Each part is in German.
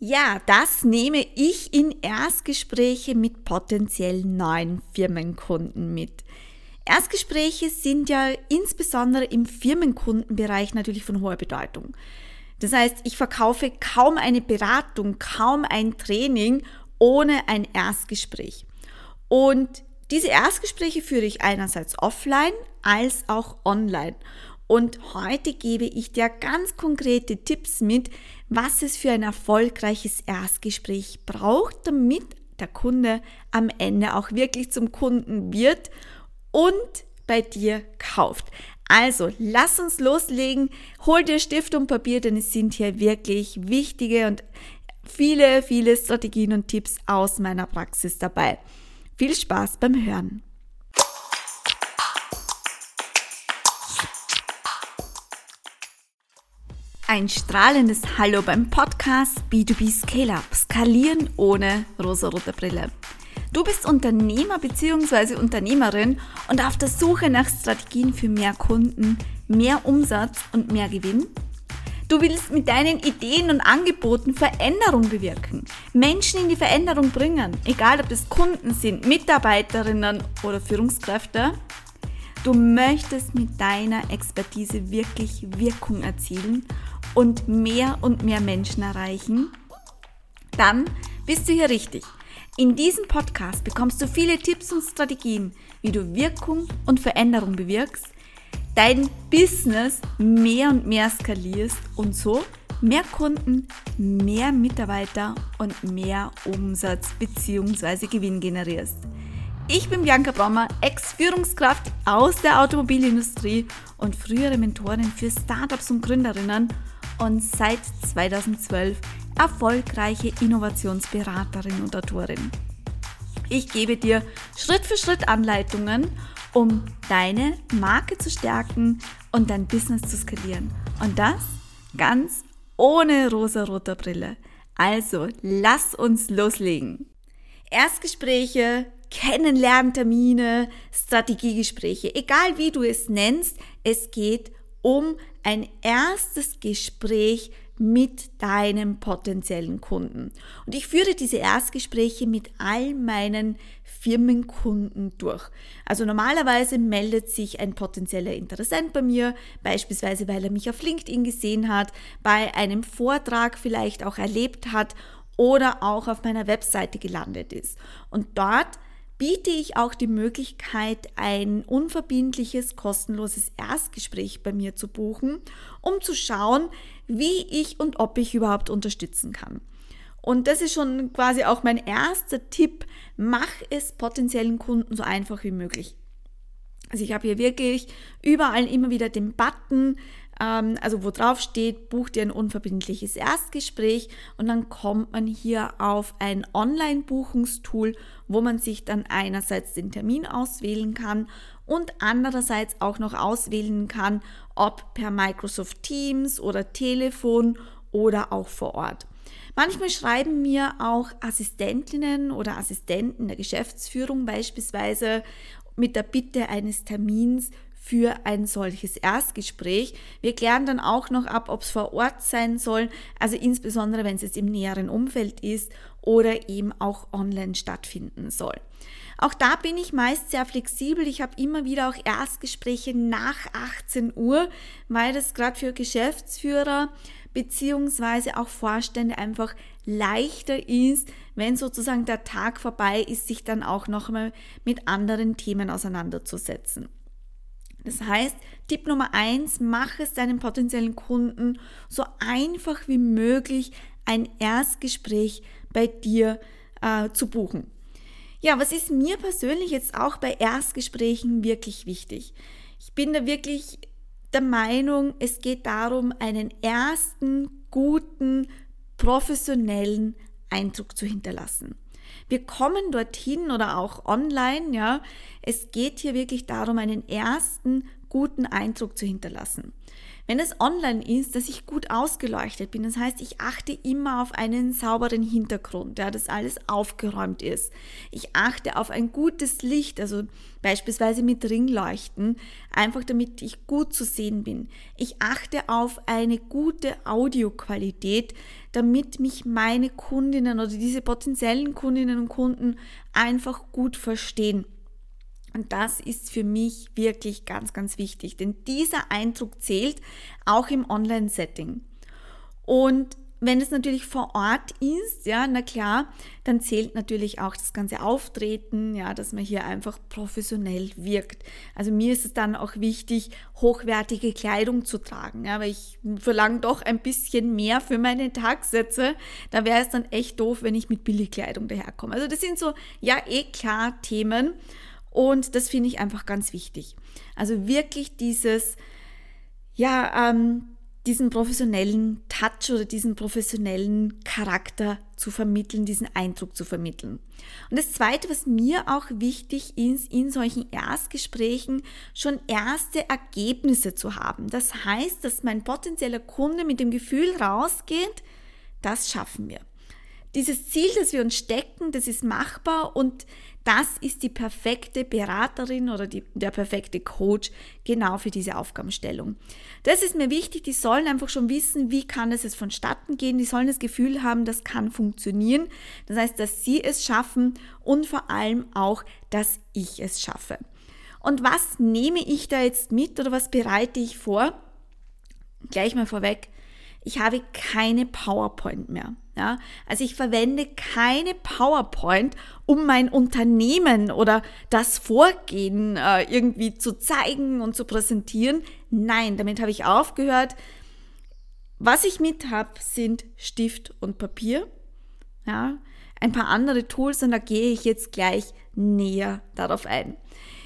Ja, das nehme ich in Erstgespräche mit potenziellen neuen Firmenkunden mit. Erstgespräche sind ja insbesondere im Firmenkundenbereich natürlich von hoher Bedeutung. Das heißt, ich verkaufe kaum eine Beratung, kaum ein Training ohne ein Erstgespräch. Und diese Erstgespräche führe ich einerseits offline als auch online. Und heute gebe ich dir ganz konkrete Tipps mit, was es für ein erfolgreiches Erstgespräch braucht, damit der Kunde am Ende auch wirklich zum Kunden wird und bei dir kauft. Also, lass uns loslegen, hol dir Stift und Papier, denn es sind hier wirklich wichtige und viele Strategien und Tipps aus meiner Praxis dabei. Viel Spaß beim Hören! Ein strahlendes Hallo beim Podcast B2B Scale-Up, skalieren ohne rosarote Brille. Du bist Unternehmer bzw. Unternehmerin und auf der Suche nach Strategien für mehr Kunden, mehr Umsatz und mehr Gewinn? Du willst mit deinen Ideen und Angeboten Veränderung bewirken, Menschen in die Veränderung bringen, egal ob das Kunden sind, Mitarbeiterinnen oder Führungskräfte. Du möchtest mit deiner Expertise wirklich Wirkung erzielen und mehr Menschen erreichen? Dann bist du hier richtig. In diesem Podcast bekommst du viele Tipps und Strategien, wie du Wirkung und Veränderung bewirkst, dein Business mehr und mehr skalierst und so mehr Kunden, mehr Mitarbeiter und mehr Umsatz bzw. Gewinn generierst. Ich bin Bianca Braumer, Ex-Führungskraft aus der Automobilindustrie und frühere Mentorin für Startups und Gründerinnen und seit 2012 erfolgreiche Innovationsberaterin und Autorin. Ich gebe dir Schritt für Schritt Anleitungen, um deine Marke zu stärken und dein Business zu skalieren. Und das ganz ohne rosa-roter Brille. Also, lass uns loslegen. Erstgespräche, Kennenlerntermine, Strategiegespräche, egal wie du es nennst, es geht um ein erstes Gespräch mit deinem potenziellen Kunden. Und ich führe diese Erstgespräche mit all meinen Firmenkunden durch. Also normalerweise meldet sich ein potenzieller Interessent bei mir, beispielsweise weil er mich auf LinkedIn gesehen hat, bei einem Vortrag vielleicht auch erlebt hat oder auch auf meiner Webseite gelandet ist. Und dort biete ich auch die Möglichkeit, ein unverbindliches, kostenloses Erstgespräch bei mir zu buchen, um zu schauen, wie ich und ob ich überhaupt unterstützen kann. Und das ist schon quasi auch mein erster Tipp, mach es potenziellen Kunden so einfach wie möglich. Also ich habe hier wirklich überall immer wieder den Button, also wo drauf steht, buch dir ein unverbindliches Erstgespräch und dann kommt man hier auf ein Online-Buchungstool, wo man sich dann einerseits den Termin auswählen kann und andererseits auch noch auswählen kann, ob per Microsoft Teams oder Telefon oder auch vor Ort. Manchmal schreiben mir auch Assistentinnen oder Assistenten der Geschäftsführung beispielsweise mit der Bitte eines Termins für ein solches Erstgespräch. Wir klären dann auch noch ab, ob es vor Ort sein soll, also insbesondere wenn es jetzt im näheren Umfeld ist oder eben auch online stattfinden soll. Auch da bin ich meist sehr flexibel. Ich habe immer wieder auch Erstgespräche nach 18 Uhr, weil das gerade für Geschäftsführer beziehungsweise auch Vorstände einfach leichter ist, wenn sozusagen der Tag vorbei ist, sich dann auch noch mal mit anderen Themen auseinanderzusetzen. Das heißt, Tipp Nummer 1, mach es deinen potenziellen Kunden so einfach wie möglich, ein Erstgespräch bei dir zu buchen. Ja, was ist mir persönlich jetzt auch bei Erstgesprächen wirklich wichtig? Ich bin da wirklich der Meinung, es geht darum, einen ersten, guten, professionellen Eindruck zu hinterlassen. Wir kommen dorthin oder auch online, ja, es geht hier wirklich darum, einen ersten guten Eindruck zu hinterlassen. Wenn es online ist, dass ich gut ausgeleuchtet bin. Das heißt, ich achte immer auf einen sauberen Hintergrund, ja, dass alles aufgeräumt ist. Ich achte auf ein gutes Licht, also beispielsweise mit Ringleuchten, einfach damit ich gut zu sehen bin. Ich achte auf eine gute Audioqualität, damit mich meine Kundinnen oder diese potenziellen Kundinnen und Kunden einfach gut verstehen. Und das ist für mich wirklich ganz, ganz wichtig, denn dieser Eindruck zählt auch im Online-Setting. Und wenn es natürlich vor Ort ist, ja, na klar, dann zählt natürlich auch das ganze Auftreten, ja, dass man hier einfach professionell wirkt. Also mir ist es dann auch wichtig, hochwertige Kleidung zu tragen, ja, weil ich verlange doch ein bisschen mehr für meine Tagsätze. Da wäre es dann echt doof, wenn ich mit Billigkleidung daherkomme. Also das sind so, ja, klar Themen. Und das finde ich einfach ganz wichtig. Also wirklich dieses, ja, diesen professionellen Touch oder diesen professionellen Charakter zu vermitteln, diesen Eindruck zu vermitteln. Und das Zweite, was mir auch wichtig ist, in solchen Erstgesprächen schon erste Ergebnisse zu haben. Das heißt, dass mein potenzieller Kunde mit dem Gefühl rausgeht, das schaffen wir. Dieses Ziel, das wir uns stecken, das ist machbar und das ist die perfekte Beraterin oder der perfekte Coach genau für diese Aufgabenstellung. Das ist mir wichtig, die sollen einfach schon wissen, wie kann es jetzt vonstatten gehen, die sollen das Gefühl haben, das kann funktionieren. Das heißt, dass sie es schaffen und vor allem auch, dass ich es schaffe. Und was nehme ich da jetzt mit oder was bereite ich vor? Gleich mal vorweg. Ich habe keine PowerPoint mehr. Ja? Also ich verwende keine PowerPoint, um mein Unternehmen oder das Vorgehen irgendwie zu zeigen und zu präsentieren. Nein, damit habe ich aufgehört. Was ich mit habe, sind Stift und Papier. Ja? Ein paar andere Tools und da gehe ich jetzt gleich näher darauf ein.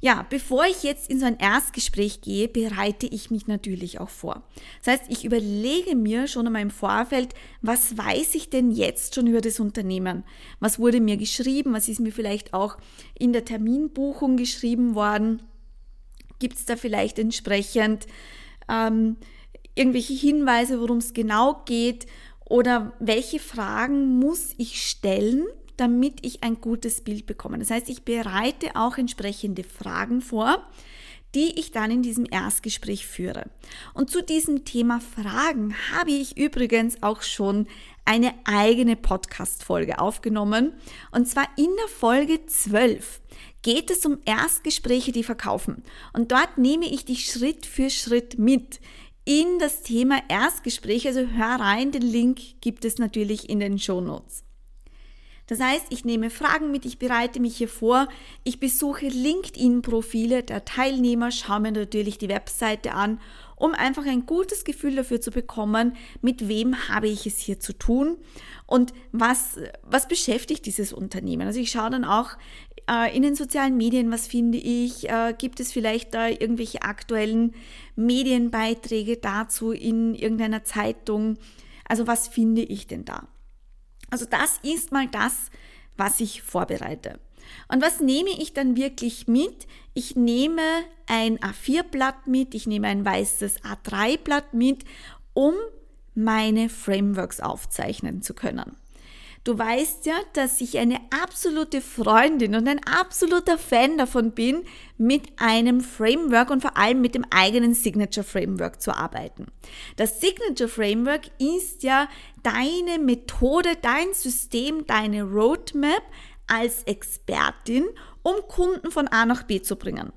Ja, bevor ich jetzt in so ein Erstgespräch gehe, bereite ich mich natürlich auch vor. Das heißt, ich überlege mir schon einmal im Vorfeld, was weiß ich denn jetzt schon über das Unternehmen? Was wurde mir geschrieben? Was ist mir vielleicht auch in der Terminbuchung geschrieben worden? Gibt es da vielleicht entsprechend irgendwelche Hinweise, worum es genau geht? Oder welche Fragen muss ich stellen, damit ich ein gutes Bild bekomme. Das heißt, ich bereite auch entsprechende Fragen vor, die ich dann in diesem Erstgespräch führe. Und zu diesem Thema Fragen habe ich übrigens auch schon eine eigene Podcast-Folge aufgenommen. Und zwar in der Folge 12 geht es um Erstgespräche, die verkaufen. Und dort nehme ich dich Schritt für Schritt mit in das Thema Erstgespräch. Also hör rein, den Link gibt es natürlich in den Shownotes. Das heißt, ich nehme Fragen mit, ich bereite mich hier vor, ich besuche LinkedIn-Profile der Teilnehmer, schaue mir natürlich die Webseite an, um einfach ein gutes Gefühl dafür zu bekommen, mit wem habe ich es hier zu tun und was beschäftigt dieses Unternehmen. Also ich schaue dann auch in den sozialen Medien, was finde ich, gibt es vielleicht da irgendwelche aktuellen Medienbeiträge dazu in irgendeiner Zeitung, also was finde ich denn da? Also das ist mal das, was ich vorbereite. Und was nehme ich dann wirklich mit? Ich nehme ein A4-Blatt mit, ich nehme ein weißes A3-Blatt mit, um meine Frameworks aufzeichnen zu können. Du weißt ja, dass ich eine absolute Freundin und ein absoluter Fan davon bin, mit einem Framework und vor allem mit dem eigenen Signature Framework zu arbeiten. Das Signature Framework ist ja deine Methode, dein System, deine Roadmap als Expertin, um Kunden von A nach B zu bringen.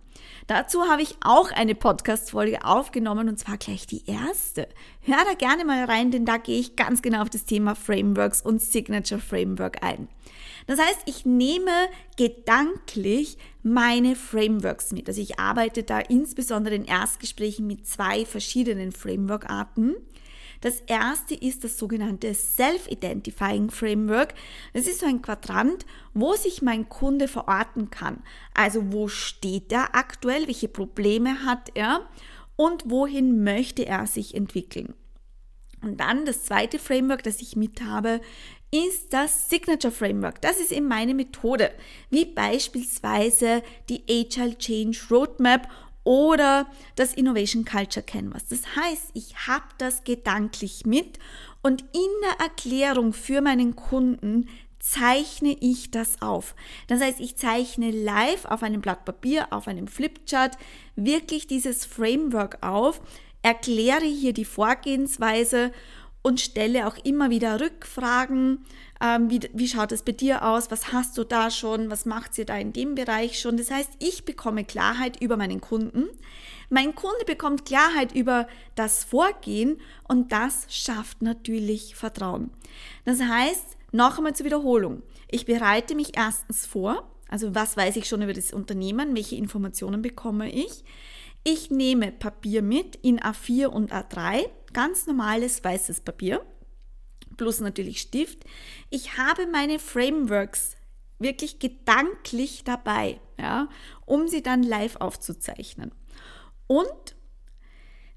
Dazu habe ich auch eine Podcast-Folge aufgenommen und zwar gleich die erste. Hör da gerne mal rein, denn da gehe ich ganz genau auf das Thema Frameworks und Signature Framework ein. Das heißt, ich nehme gedanklich meine Frameworks mit. Also ich arbeite da insbesondere in Erstgesprächen mit 2 verschiedenen Framework-Arten. Das erste ist das sogenannte Self-Identifying Framework. Das ist so ein Quadrant, wo sich mein Kunde verorten kann. Also wo steht er aktuell, welche Probleme hat er und wohin möchte er sich entwickeln. Und dann das zweite Framework, das ich mit habe, ist das Signature Framework. Das ist eben meine Methode, wie beispielsweise die Agile Change Roadmap oder das Innovation Culture Canvas. Das heißt, ich habe das gedanklich mit und in der Erklärung für meinen Kunden zeichne ich das auf. Das heißt, ich zeichne live auf einem Blatt Papier, auf einem Flipchart wirklich dieses Framework auf, erkläre hier die Vorgehensweise und stelle auch immer wieder Rückfragen. Wie schaut es bei dir aus? Was hast du da schon? Was macht ihr da in dem Bereich schon? Das heißt, ich bekomme Klarheit über meinen Kunden. Mein Kunde bekommt Klarheit über das Vorgehen und das schafft natürlich Vertrauen. Das heißt, noch einmal zur Wiederholung. Ich bereite mich erstens vor. Also was weiß ich schon über das Unternehmen? Welche Informationen bekomme ich? Ich nehme Papier mit in A4 und A3, ganz normales weißes Papier, plus natürlich Stift. Ich habe meine Frameworks wirklich gedanklich dabei, ja, um sie dann live aufzuzeichnen. Und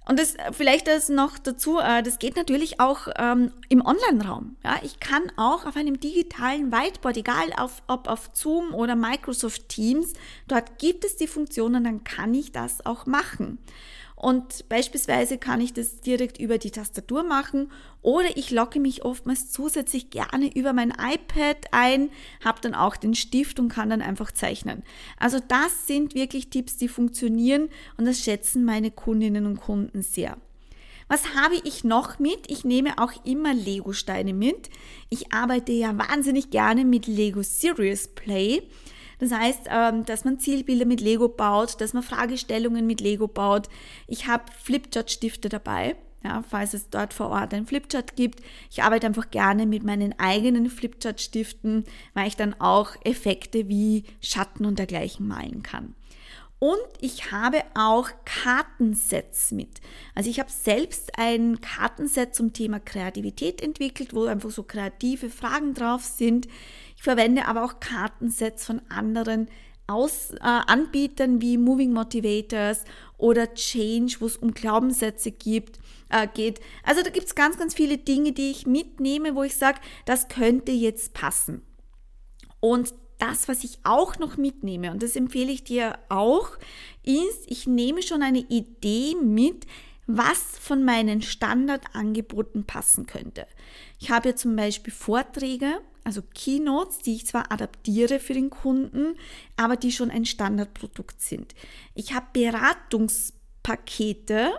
das vielleicht das noch dazu, das geht natürlich auch im Online-Raum. Ja. Ich kann auch auf einem digitalen Whiteboard, egal ob auf Zoom oder Microsoft Teams, dort gibt es die Funktionen, dann kann ich das auch machen. Und beispielsweise kann ich das direkt über die Tastatur machen oder ich logge mich oftmals zusätzlich gerne über mein iPad ein, habe dann auch den Stift und kann dann einfach zeichnen. Also das sind wirklich Tipps, die funktionieren und das schätzen meine Kundinnen und Kunden sehr. Was habe ich noch mit? Ich nehme auch immer Lego-Steine mit. Ich arbeite ja wahnsinnig gerne mit Lego Serious Play. Das heißt, dass man Zielbilder mit Lego baut, dass man Fragestellungen mit Lego baut. Ich habe Flipchart-Stifte dabei, ja, falls es dort vor Ort ein Flipchart gibt. Ich arbeite einfach gerne mit meinen eigenen Flipchart-Stiften, weil ich dann auch Effekte wie Schatten und dergleichen malen kann. Und ich habe auch Kartensets mit. Also ich habe selbst ein Kartenset zum Thema Kreativität entwickelt, wo einfach so kreative Fragen drauf sind. Ich verwende aber auch Kartensets von anderen Anbietern wie Moving Motivators oder Change, wo es um Glaubenssätze geht. Also da gibt es ganz, ganz viele Dinge, die ich mitnehme, wo ich sage, das könnte jetzt passen. Und das, was ich auch noch mitnehme, und das empfehle ich dir auch, ist, ich nehme schon eine Idee mit, was von meinen Standardangeboten passen könnte. Ich habe ja zum Beispiel Vorträge, also Keynotes, die ich zwar adaptiere für den Kunden, aber die schon ein Standardprodukt sind. Ich habe Beratungspakete,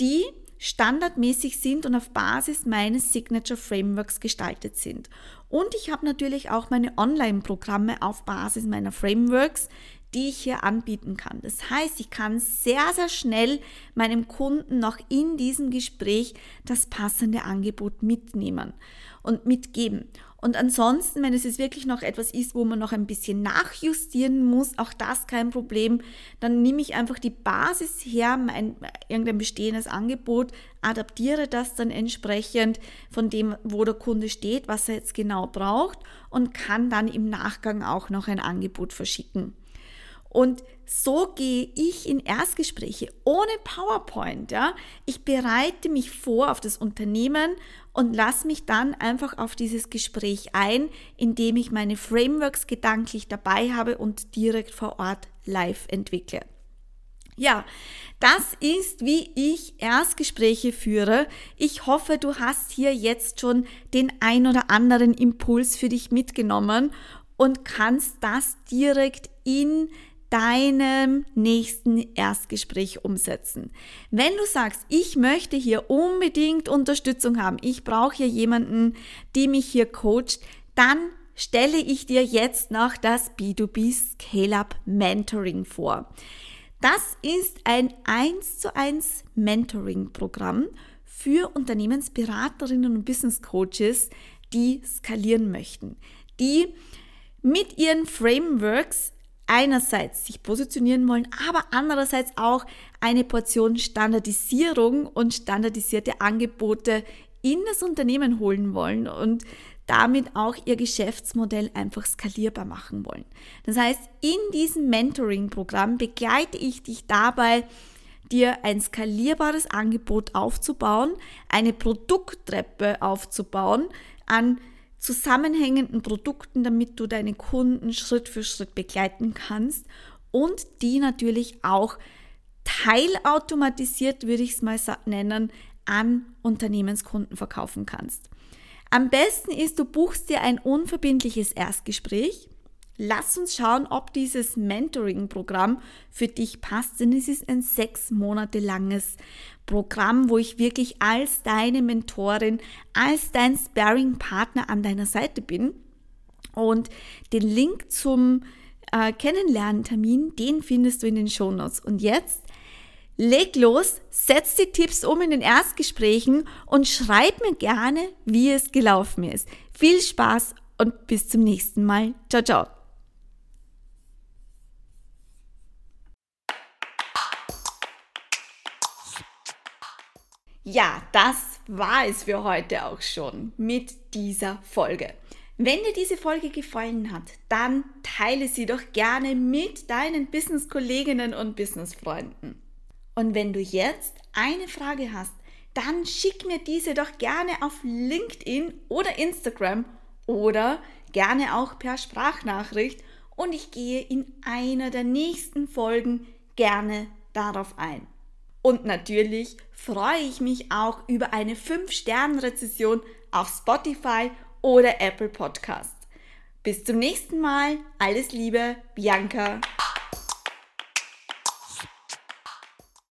die standardmäßig sind und auf Basis meines Signature Frameworks gestaltet sind. Und ich habe natürlich auch meine Online-Programme auf Basis meiner Frameworks, die ich hier anbieten kann. Das heißt, ich kann sehr, sehr schnell meinem Kunden noch in diesem Gespräch das passende Angebot mitnehmen und mitgeben. Und ansonsten, wenn es jetzt wirklich noch etwas ist, wo man noch ein bisschen nachjustieren muss, auch das kein Problem, dann nehme ich einfach die Basis her, irgendein bestehendes Angebot, adaptiere das dann entsprechend von dem, wo der Kunde steht, was er jetzt genau braucht und kann dann im Nachgang auch noch ein Angebot verschicken. Und so gehe ich in Erstgespräche ohne PowerPoint. Ja. Ich bereite mich vor auf das Unternehmen und lasse mich dann einfach auf dieses Gespräch ein, indem ich meine Frameworks gedanklich dabei habe und direkt vor Ort live entwickle. Ja, das ist, wie ich Erstgespräche führe. Ich hoffe, du hast hier jetzt schon den ein oder anderen Impuls für dich mitgenommen und kannst das direkt in deinem nächsten Erstgespräch umsetzen. Wenn du sagst, ich möchte hier unbedingt Unterstützung haben, ich brauche hier jemanden, die mich hier coacht, dann stelle ich dir jetzt noch das B2B Scale-Up Mentoring vor. Das ist ein 1:1 Mentoring-Programm für Unternehmensberaterinnen und Business Coaches, die skalieren möchten, die mit ihren Frameworks einerseits sich positionieren wollen, aber andererseits auch eine Portion Standardisierung und standardisierte Angebote in das Unternehmen holen wollen und damit auch ihr Geschäftsmodell einfach skalierbar machen wollen. Das heißt, in diesem Mentoring-Programm begleite ich dich dabei, dir ein skalierbares Angebot aufzubauen, eine Produkttreppe aufzubauen an zusammenhängenden Produkten, damit du deine Kunden Schritt für Schritt begleiten kannst und die natürlich auch teilautomatisiert, würde ich es mal nennen, an Unternehmenskunden verkaufen kannst. Am besten ist, du buchst dir ein unverbindliches Erstgespräch. Lass uns schauen, ob dieses Mentoring-Programm für dich passt, denn es ist ein 6 Monate langes Programm, wo ich wirklich als deine Mentorin, als dein Sparring-Partner an deiner Seite bin. Und den Link zum Kennenlerntermin, den findest du in den Shownotes. Und jetzt leg los, setz die Tipps um in den Erstgesprächen und schreib mir gerne, wie es gelaufen ist. Viel Spaß und bis zum nächsten Mal. Ciao, ciao. Ja, das war es für heute auch schon mit dieser Folge. Wenn dir diese Folge gefallen hat, dann teile sie doch gerne mit deinen Business-Kolleginnen und Business-Freunden. Und wenn du jetzt eine Frage hast, dann schick mir diese doch gerne auf LinkedIn oder Instagram oder gerne auch per Sprachnachricht und ich gehe in einer der nächsten Folgen gerne darauf ein. Und natürlich freue ich mich auch über eine 5-Sterne-Rezension auf Spotify oder Apple Podcast. Bis zum nächsten Mal. Alles Liebe, Bianca.